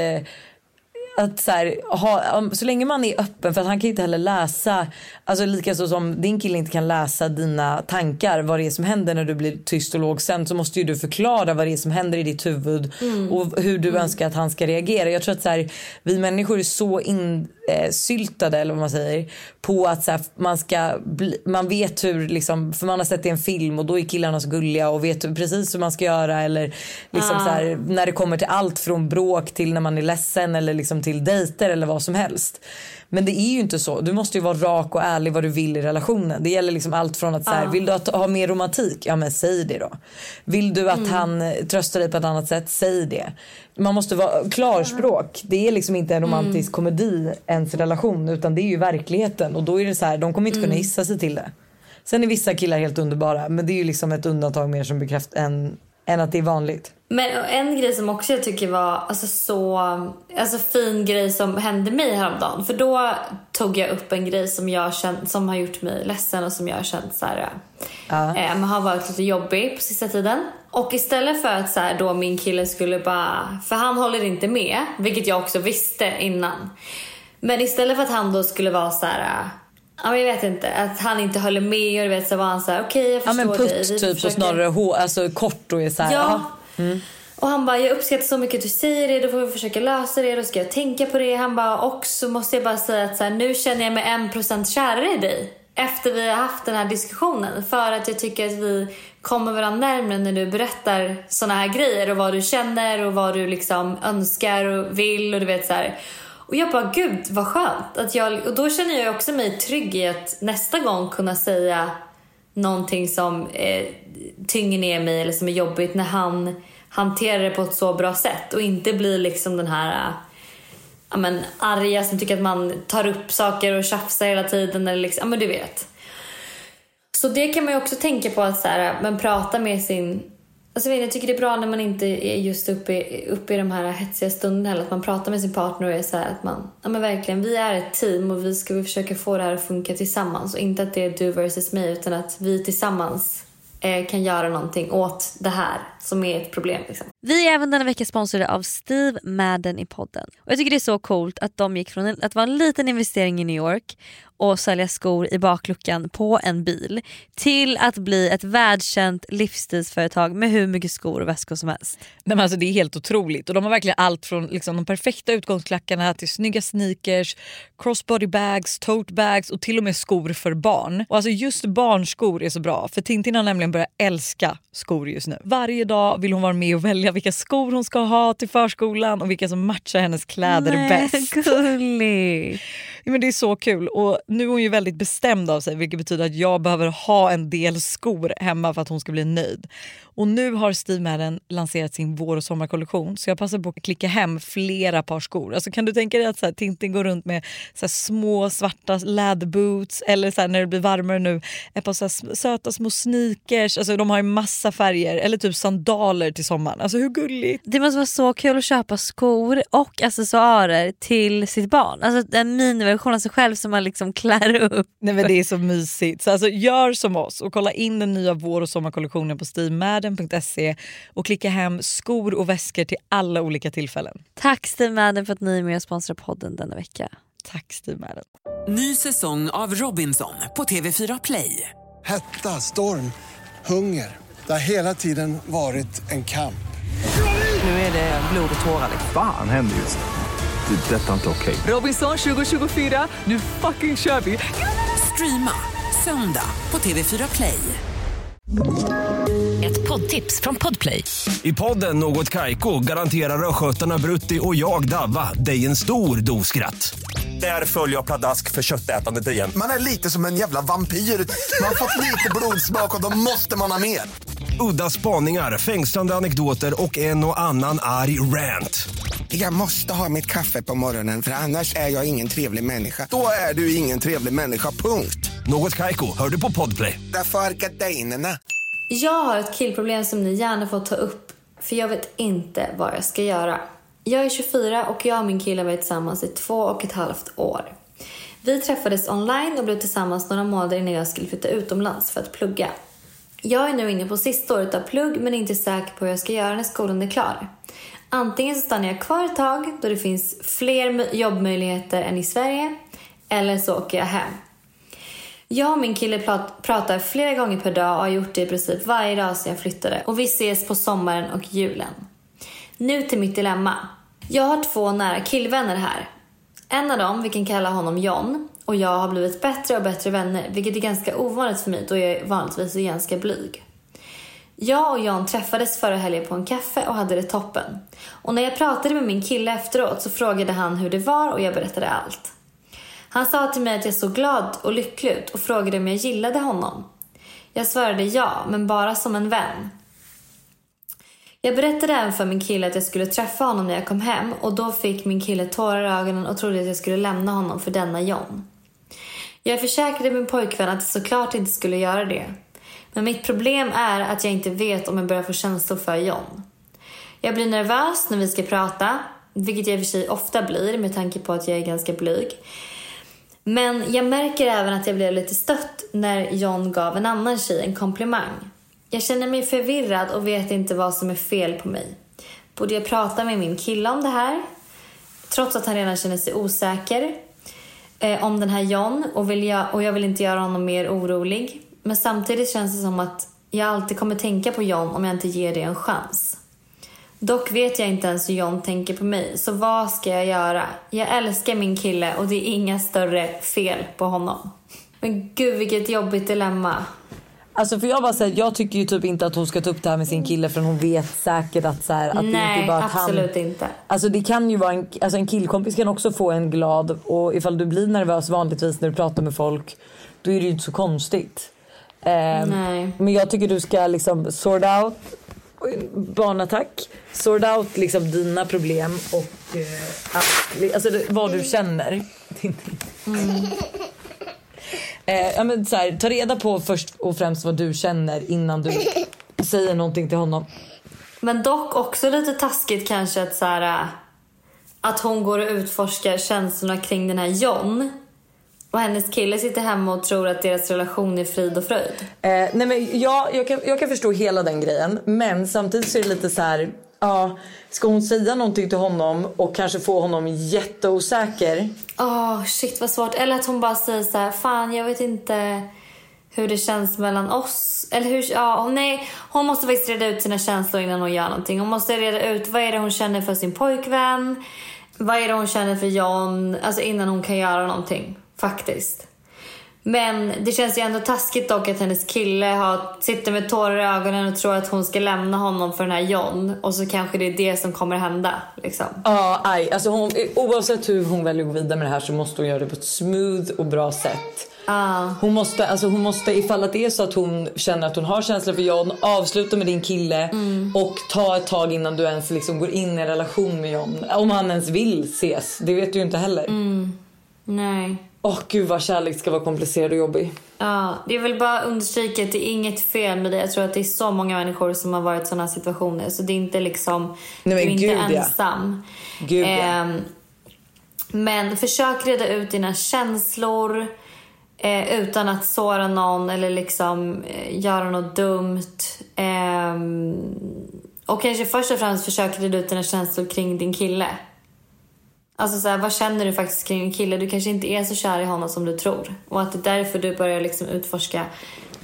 att så, här, ha, så länge man är öppen, för att han kan inte heller läsa, alltså lika så som din kille inte kan läsa dina tankar, vad det är som händer när du blir tyst och låg, sen så måste ju du förklara vad det är som händer i ditt huvud mm. och hur du mm. önskar att han ska reagera. Jag tror att så här, vi människor är så insyltade, eller vad man säger, på att så här, man ska bli, man vet hur liksom, för man har sett i en film och då är killarna så gulliga och vet precis hur man ska göra, eller liksom ah. så här, när det kommer till allt från bråk till när man är ledsen eller liksom till till dejter eller vad som helst. Men det är ju inte så. Du måste ju vara rak och ärlig vad du vill i relationen. Det gäller liksom allt från att så här, ah. vill du att ha mer romantik? Ja, men säg det då. Vill du att mm. han tröstar dig på ett annat sätt? Säg det. Man måste vara klarspråk. Det är liksom inte en romantisk mm. komedi ens relation, utan det är ju verkligheten. Och då är det så här, de kommer inte kunna gissa sig till det. Sen är vissa killar helt underbara, men det är ju liksom ett undantag mer som bekräftar en än att det är vanligt. Men en grej som också jag tycker var alltså så alltså fin grej som hände mig häromdagen. För då tog jag upp en grej som, jag känt, som har gjort mig ledsen och som jag har känt så här, ja. eh, har varit lite jobbig på sista tiden. Och istället för att så här, då min kille skulle bara... För han håller inte med, vilket jag också visste innan. Men istället för att han då skulle vara så här... Ja, men jag vet inte, att han inte håller med, och du vet så var han så här, okej okay, jag förstår dig. Ja, men putt dig, typ försöker... och snarare hår, alltså kort och är så här. Ja. Mm. Och han bara, jag uppskattar så mycket att du säger det, då får vi försöka lösa det, då ska jag tänka på det. Han bara, och så måste jag bara säga att så här, nu känner jag mig en procent kärare i dig efter vi har haft den här diskussionen, för att jag tycker att vi kommer varandra närmare när du berättar såna här grejer och vad du känner och vad du liksom önskar och vill och du vet så här. Och jag bara, gud vad skönt att jag, och då känner jag också mig trygg i att nästa gång kunna säga någonting som eh, tynger ner mig eller som är jobbigt, när han hanterar det på ett så bra sätt och inte blir liksom den här ja men arga som tycker att man tar upp saker och tjafsar hela tiden eller liksom, ja men du vet. Så det kan man ju också tänka på, att så här, men prata med sin, alltså jag tycker det är bra när man inte är just uppe i, uppe i de här hetsiga stunderna, eller att man pratar med sin partner och är så här att man, ja men verkligen, vi är ett team och vi ska vi försöka få det här att funka tillsammans, och inte att det är du versus mig, utan att vi tillsammans kan göra någonting åt det här som är ett problem liksom. Vi är även denna vecka sponsrade av Steve Madden i podden. Och jag tycker det är så coolt att de gick från en, att vara en liten investering i New York och sälja skor i bakluckan på en bil till att bli ett världskänt livsstilsföretag med hur mycket skor och väskor som helst. Nej, men alltså, det är helt otroligt, och de har verkligen allt från liksom, de perfekta utgångsklackarna till snygga sneakers, crossbody bags, tote bags och till och med skor för barn. Och alltså just barnskor är så bra, för Tintin har nämligen börjat älska skor just nu. Varje dag vill hon vara med och välja vilka skor hon ska ha till förskolan och vilka som matchar hennes kläder. Nej, bäst. Gulligt. Ja, men det är så kul, och nu är hon ju väldigt bestämd av sig, vilket betyder att jag behöver ha en del skor hemma för att hon ska bli nöjd. Och nu har Steve Madden lanserat sin vår- och sommarkollektion, så jag passar på att klicka hem flera par skor. Alltså kan du tänka dig att så här, Tintin går runt med så här, små svarta läderboots, eller så här, när det blir varmare nu, ett par så här, söta små sneakers. Alltså de har ju massa färger, eller typ sandaler till sommaren. Alltså hur gulligt. Det måste vara så kul att köpa skor och accessoarer till sitt barn. Alltså en miniversion av sig själv som man liksom klär upp. Nej, men det är så mysigt. Så alltså, gör som oss och kolla in den nya vår- och sommarkollektionen på Steve Madden och klicka hem skor och väskor till alla olika tillfällen. Tack Steve Madden för att ni är med och sponsrar podden denna vecka. Tack Steve Madden. Ny säsong av Robinson på T V fyra Play. Hetta, storm, hunger. Det har hela tiden varit en kamp. Nu är det blod och tårar. Fan händer just nu. Det är detta inte okej. Robinson tjugo tjugofyra, nu fucking kör vi. Streama söndag på T V fyra Play. Ett poddtips från Podplay. I podden Något Kaiko garanterar röskötarna Brutti och jag Davva dig en stor doskratt. Där följer jag Pladask för köttätandet igen. Man är lite som en jävla vampyr. Man har fått lite blodsmak och då måste man ha mer. Udda spaningar, fängslande anekdoter och en och annan arg rant. Jag måste ha mitt kaffe på morgonen, för annars är jag ingen trevlig människa. Då är du ingen trevlig människa, punkt. Något Kaiko, hör du på Podplay. Därför är gardinerna. Jag har ett killproblem som ni gärna får ta upp, för jag vet inte vad jag ska göra. Jag är tjugofyra och jag och min kille har varit tillsammans i två och ett halvt år. Vi träffades online och blev tillsammans några månader innan jag skulle flytta utomlands för att plugga. Jag är nu inne på sista året av plugg, men är inte säker på hur jag ska göra när skolan är klar. Antingen så stannar jag kvar ett tag då det finns fler jobbmöjligheter än i Sverige, eller så åker jag hem. Jag och min kille pratar flera gånger per dag och har gjort det i princip varje dag sedan jag flyttade. Och vi ses på sommaren och julen. Nu till mitt dilemma. Jag har två nära killvänner här. En av dem, vi kan kalla honom John, och jag har blivit bättre och bättre vänner, vilket är ganska ovanligt för mig då jag vanligtvis är ganska blyg. Jag och John träffades förra helgen på en kaffe och hade det toppen. Och när jag pratade med min kille efteråt så frågade han hur det var och jag berättade allt. Han sa till mig att jag såg glad och lycklig ut och frågade om jag gillade honom. Jag svarade ja, men bara som en vän. Jag berättade även för min kille att jag skulle träffa honom när jag kom hem, och då fick min kille tårar i ögonen och trodde att jag skulle lämna honom för denna John. Jag försäkrade min pojkvän att jag såklart inte skulle göra det. Men mitt problem är att jag inte vet om jag börjar få känslor för John. Jag blir nervös när vi ska prata, vilket jag i och för sig ofta blir med tanke på att jag är ganska blyg. Men jag märker även att jag blev lite stött när John gav en annan tjej en komplimang. Jag känner mig förvirrad och vet inte vad som är fel på mig. Borde jag prata med min kille om det här? Trots att han redan känner sig osäker eh, om den här John, och, vill jag, och jag vill inte göra honom mer orolig. Men samtidigt känns det som att jag alltid kommer tänka på John om jag inte ger det en chans. Dock vet jag inte ens hur John tänker på mig, så vad ska jag göra? Jag älskar min kille och det är inga större fel på honom. Men gud vilket jobbigt dilemma. Alltså för jag bara säger, jag tycker ju typ inte att hon ska ta upp det här med sin kille, för hon vet säkert att så här, att nej, det inte bara att absolut han, inte. Alltså det kan ju vara en, alltså en killkompis kan också få en glad, och ifall du blir nervös vanligtvis när du pratar med folk, då är det ju inte så konstigt. Eh, nej. Men jag tycker du ska liksom sort out barnattack, sort out liksom dina problem och eh, att, alltså vad du känner. Mm. Eh, ja, men så här, ta reda på först och främst vad du känner innan du säger någonting till honom. Men dock också lite taskigt kanske att, så här, att hon går och utforskar känslorna kring den här John, och hennes kille sitter hemma och tror att deras relation är frid och fröjd. eh, Nej men jag, jag, kan, jag kan förstå hela den grejen. Men samtidigt så är det lite så här, ja, ska hon säga någonting till honom och kanske få honom jätteosäker? Åh, oh, shit vad svårt. Eller att hon bara säger så här, fan jag vet inte hur det känns mellan oss. Eller hur, ja, oh, nej. Hon måste faktiskt reda ut sina känslor innan hon gör någonting. Hon måste reda ut vad är det hon känner för sin pojkvän, vad är det hon känner för John, alltså innan hon kan göra någonting, faktiskt. Men det känns ju ändå taskigt dock att hennes kille har, sitter med tårar i ögonen och tror att hon ska lämna honom för den här John. Och så kanske det är det som kommer hända liksom. Ja, aj. Alltså hon, oavsett hur hon väljer att gå vidare med det här, så måste hon göra det på ett smooth och bra sätt. Ah. Hon måste, alltså hon måste, ifall att det är så att hon känner att hon har känslor för John, avsluta med din kille mm. och ta ett tag innan du ens liksom går in i en relation med John. Om han ens vill ses, det vet du ju inte heller. Mm. Nej. Åh oh, gud vad kärlek ska vara komplicerad och jobbig. Ja, jag vill bara understryka att det är inget fel med det. Jag tror att det är så många människor som har varit i sådana situationer, så det är inte liksom, nej, du är gud, inte ja. ensam gud, eh, ja. Men försök reda ut dina känslor eh, utan att såra någon eller liksom eh, göra något dumt. eh, Och kanske först och främst försök reda ut dina känslor kring din kille. Alltså så här, vad känner du faktiskt kring en kille? Du kanske inte är så kär i honom som du tror. Och att det är därför du börjar liksom utforska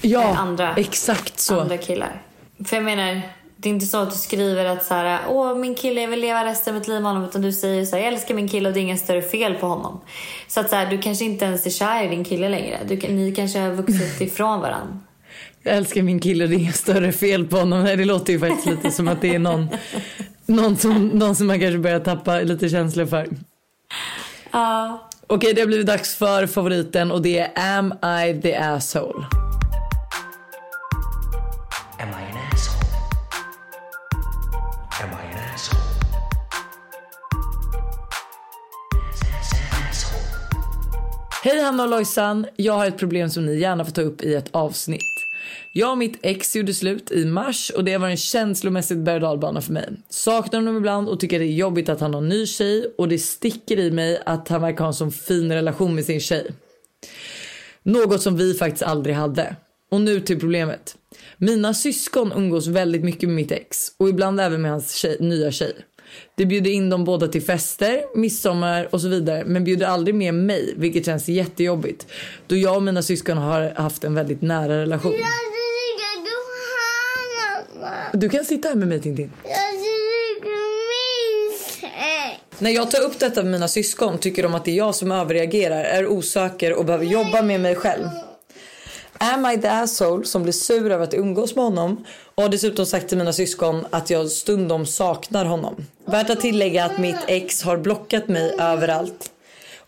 ja, eh, andra, exakt så. andra killar. För jag menar, det är inte så att du skriver att så här, åh min kille, jag vill leva resten av mitt liv med honom. Utan du säger så här, jag älskar min kille och det är inga större fel på honom. Så att så här, du kanske inte ens är kär i din kille längre. Du, ni kanske har vuxit ifrån varandra. Jag älskar min kille och det är inga större fel på honom. Nej, det låter ju faktiskt lite som att det är någon... Någon som, någon som man kanske börjar tappa lite känslor för. Ja. uh. Okej, det har blivit dags för favoriten, och det är Am I the asshole? Am I an asshole? Am I an asshole? asshole? Hej Hanna och Lojsan, jag har ett problem som ni gärna får ta upp i ett avsnitt. Jag och mitt ex gjorde slut i mars, och det var en känslomässigt berg-och-dalbana för mig. Saknar honom ibland och tycker det är jobbigt att han har en ny tjej, och det sticker i mig att han verkar ha en sån fin relation med sin tjej. Något som vi faktiskt aldrig hade. Och nu till problemet. Mina syskon umgås väldigt mycket med mitt ex, och ibland även med hans tjej, nya tjej. Det bjuder in dem båda till fester, midsommar och så vidare, men bjuder aldrig med mig, vilket känns jättejobbigt, då jag och mina syskon har haft en väldigt nära relation. Du kan sitta här med mig, Tintin. När jag tar upp detta med mina syskon tycker de att det är jag som överreagerar, är osäker och behöver jobba med mig själv. Am I the asshole som blir sur över att umgås med honom, och har dessutom sagt till mina syskon att jag stundom saknar honom. Värt att tillägga att mitt ex har blockat mig överallt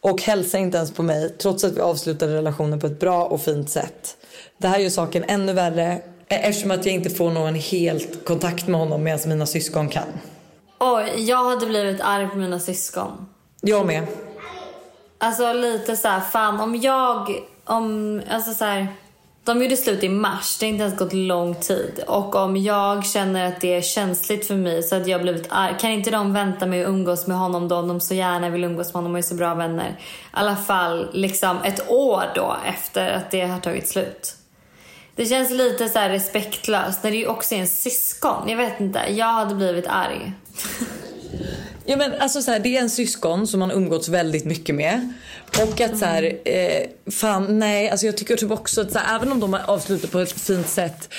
och hälsar inte ens på mig, trots att vi avslutade relationen på ett bra och fint sätt. Det här gör saken ännu värre eftersom att jag inte får någon helt kontakt med honom medan mina syskon kan. Oj, jag hade blivit arg på mina syskon. Jag med. Alltså lite så här, fan om jag om alltså så här, de gjorde slut i mars, det har inte ens gått lång tid. Och om jag känner att det är känsligt för mig så hade jag blivit arg. Kan inte de vänta med att umgås med honom då, om de så gärna vill umgås med honom och är så bra vänner? I alla fall liksom ett år då efter att det har tagit slut. Det känns lite så här respektlöst när det ju också är en syskon. Jag vet inte, jag hade blivit arg. Ja men alltså så här, det är en syskon som man umgåtts väldigt mycket med. Och att så här, eh, fan nej, alltså jag tycker typ också att så här, även om de har avslutat på ett fint sätt,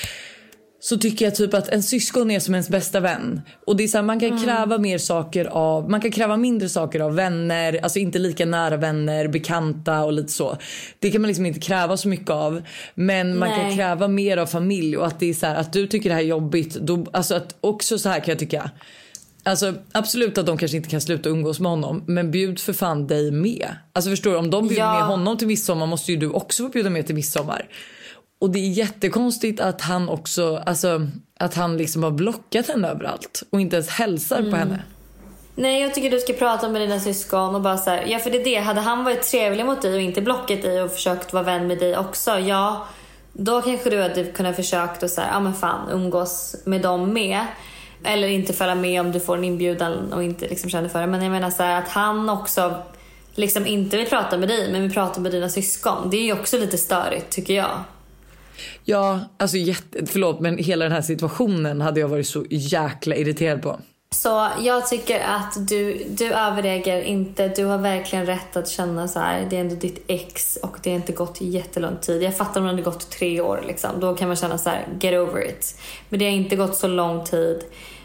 så tycker jag typ att en syskon är som ens bästa vän. Och det är så här, man kan mm. kräva mer saker av, man kan kräva mindre saker av vänner, alltså inte lika nära vänner, bekanta och lite så. Det kan man liksom inte kräva så mycket av, men man Nej. kan kräva mer av familj. Och att det är så här, att du tycker det här är jobbigt då, alltså att också så här kan jag tycka. Alltså absolut att de kanske inte kan sluta umgås med honom, men bjud för fan dig med. Alltså förstår du, om de bjuder ja. med honom till midsommar måste ju du också få bjuda med till midsommar. Och det är jättekonstigt att han också, alltså att han liksom har blockat henne överallt och inte ens hälsar mm. på henne. Nej, jag tycker du ska prata med dina syskon och bara så här, ja för det är det, hade han varit trevlig mot dig och inte blockat dig och försökt vara vän med dig också, ja då kanske du hade kunnat försökt och så här, ja men fan umgås med dem med. Eller inte följa med om du får en inbjudan och inte liksom känner för det. Men jag menar så här, att han också liksom inte vill prata med dig, men vi pratar med dina syskon. Det är ju också lite störigt tycker jag. Ja, alltså jätte, förlåt, men hela den här situationen hade jag varit så jäkla irriterad på. Så jag tycker att du, du överreagerar inte. Du har verkligen rätt att känna så här. Det är ändå ditt ex och det har inte gått jättelång tid. Jag fattar om det har gått tre år liksom. Då kan man känna så här, get over it. Men det har inte gått så lång tid.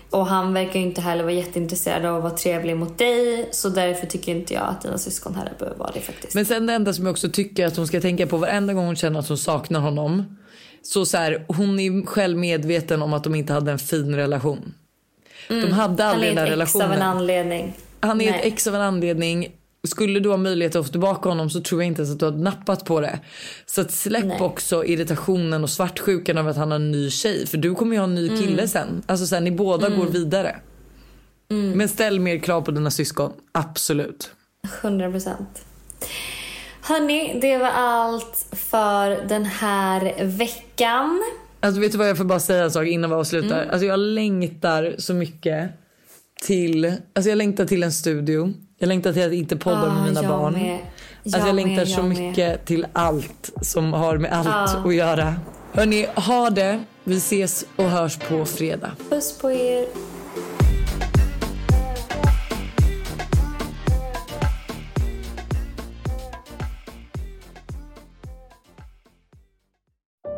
Och han verkar ju inte heller vara jätteintresserad av att vara trevlig mot dig. Så därför tycker inte jag att dina syskon heller behöver vara det faktiskt. Men sen det enda som jag också tycker att hon ska tänka på varenda gång hon känner att hon saknar honom. Så, så här, hon är själv medveten om att de inte hade en fin relation. Mm. De hade aldrig den där relationen. Han är ett ex av en anledning. Han är Nej. ett ex av en anledning. Skulle du ha möjlighet att få tillbaka honom så tror jag inte ens att du har nappat på det. Så att släpp Nej. också irritationen och svartsjukan av att han har en ny tjej. För du kommer ju ha en ny mm. kille sen. Alltså sen ni båda mm. går vidare. Mm. Men ställ mer krav på dina syskon. Absolut. hundra procent. Hörni, det var allt för den här veckan. Alltså vet du vad, jag får bara säga en sak innan vi avslutar. Mm. Alltså jag längtar så mycket till, alltså jag längtar till en studio. Jag längtar till att inte podda ah, med mina barn. Med. Alltså jag, jag längtar med, jag så mycket med. Till allt som har med allt ah. att göra. Hörni, ha det. Vi ses och hörs på fredag. Puss på er.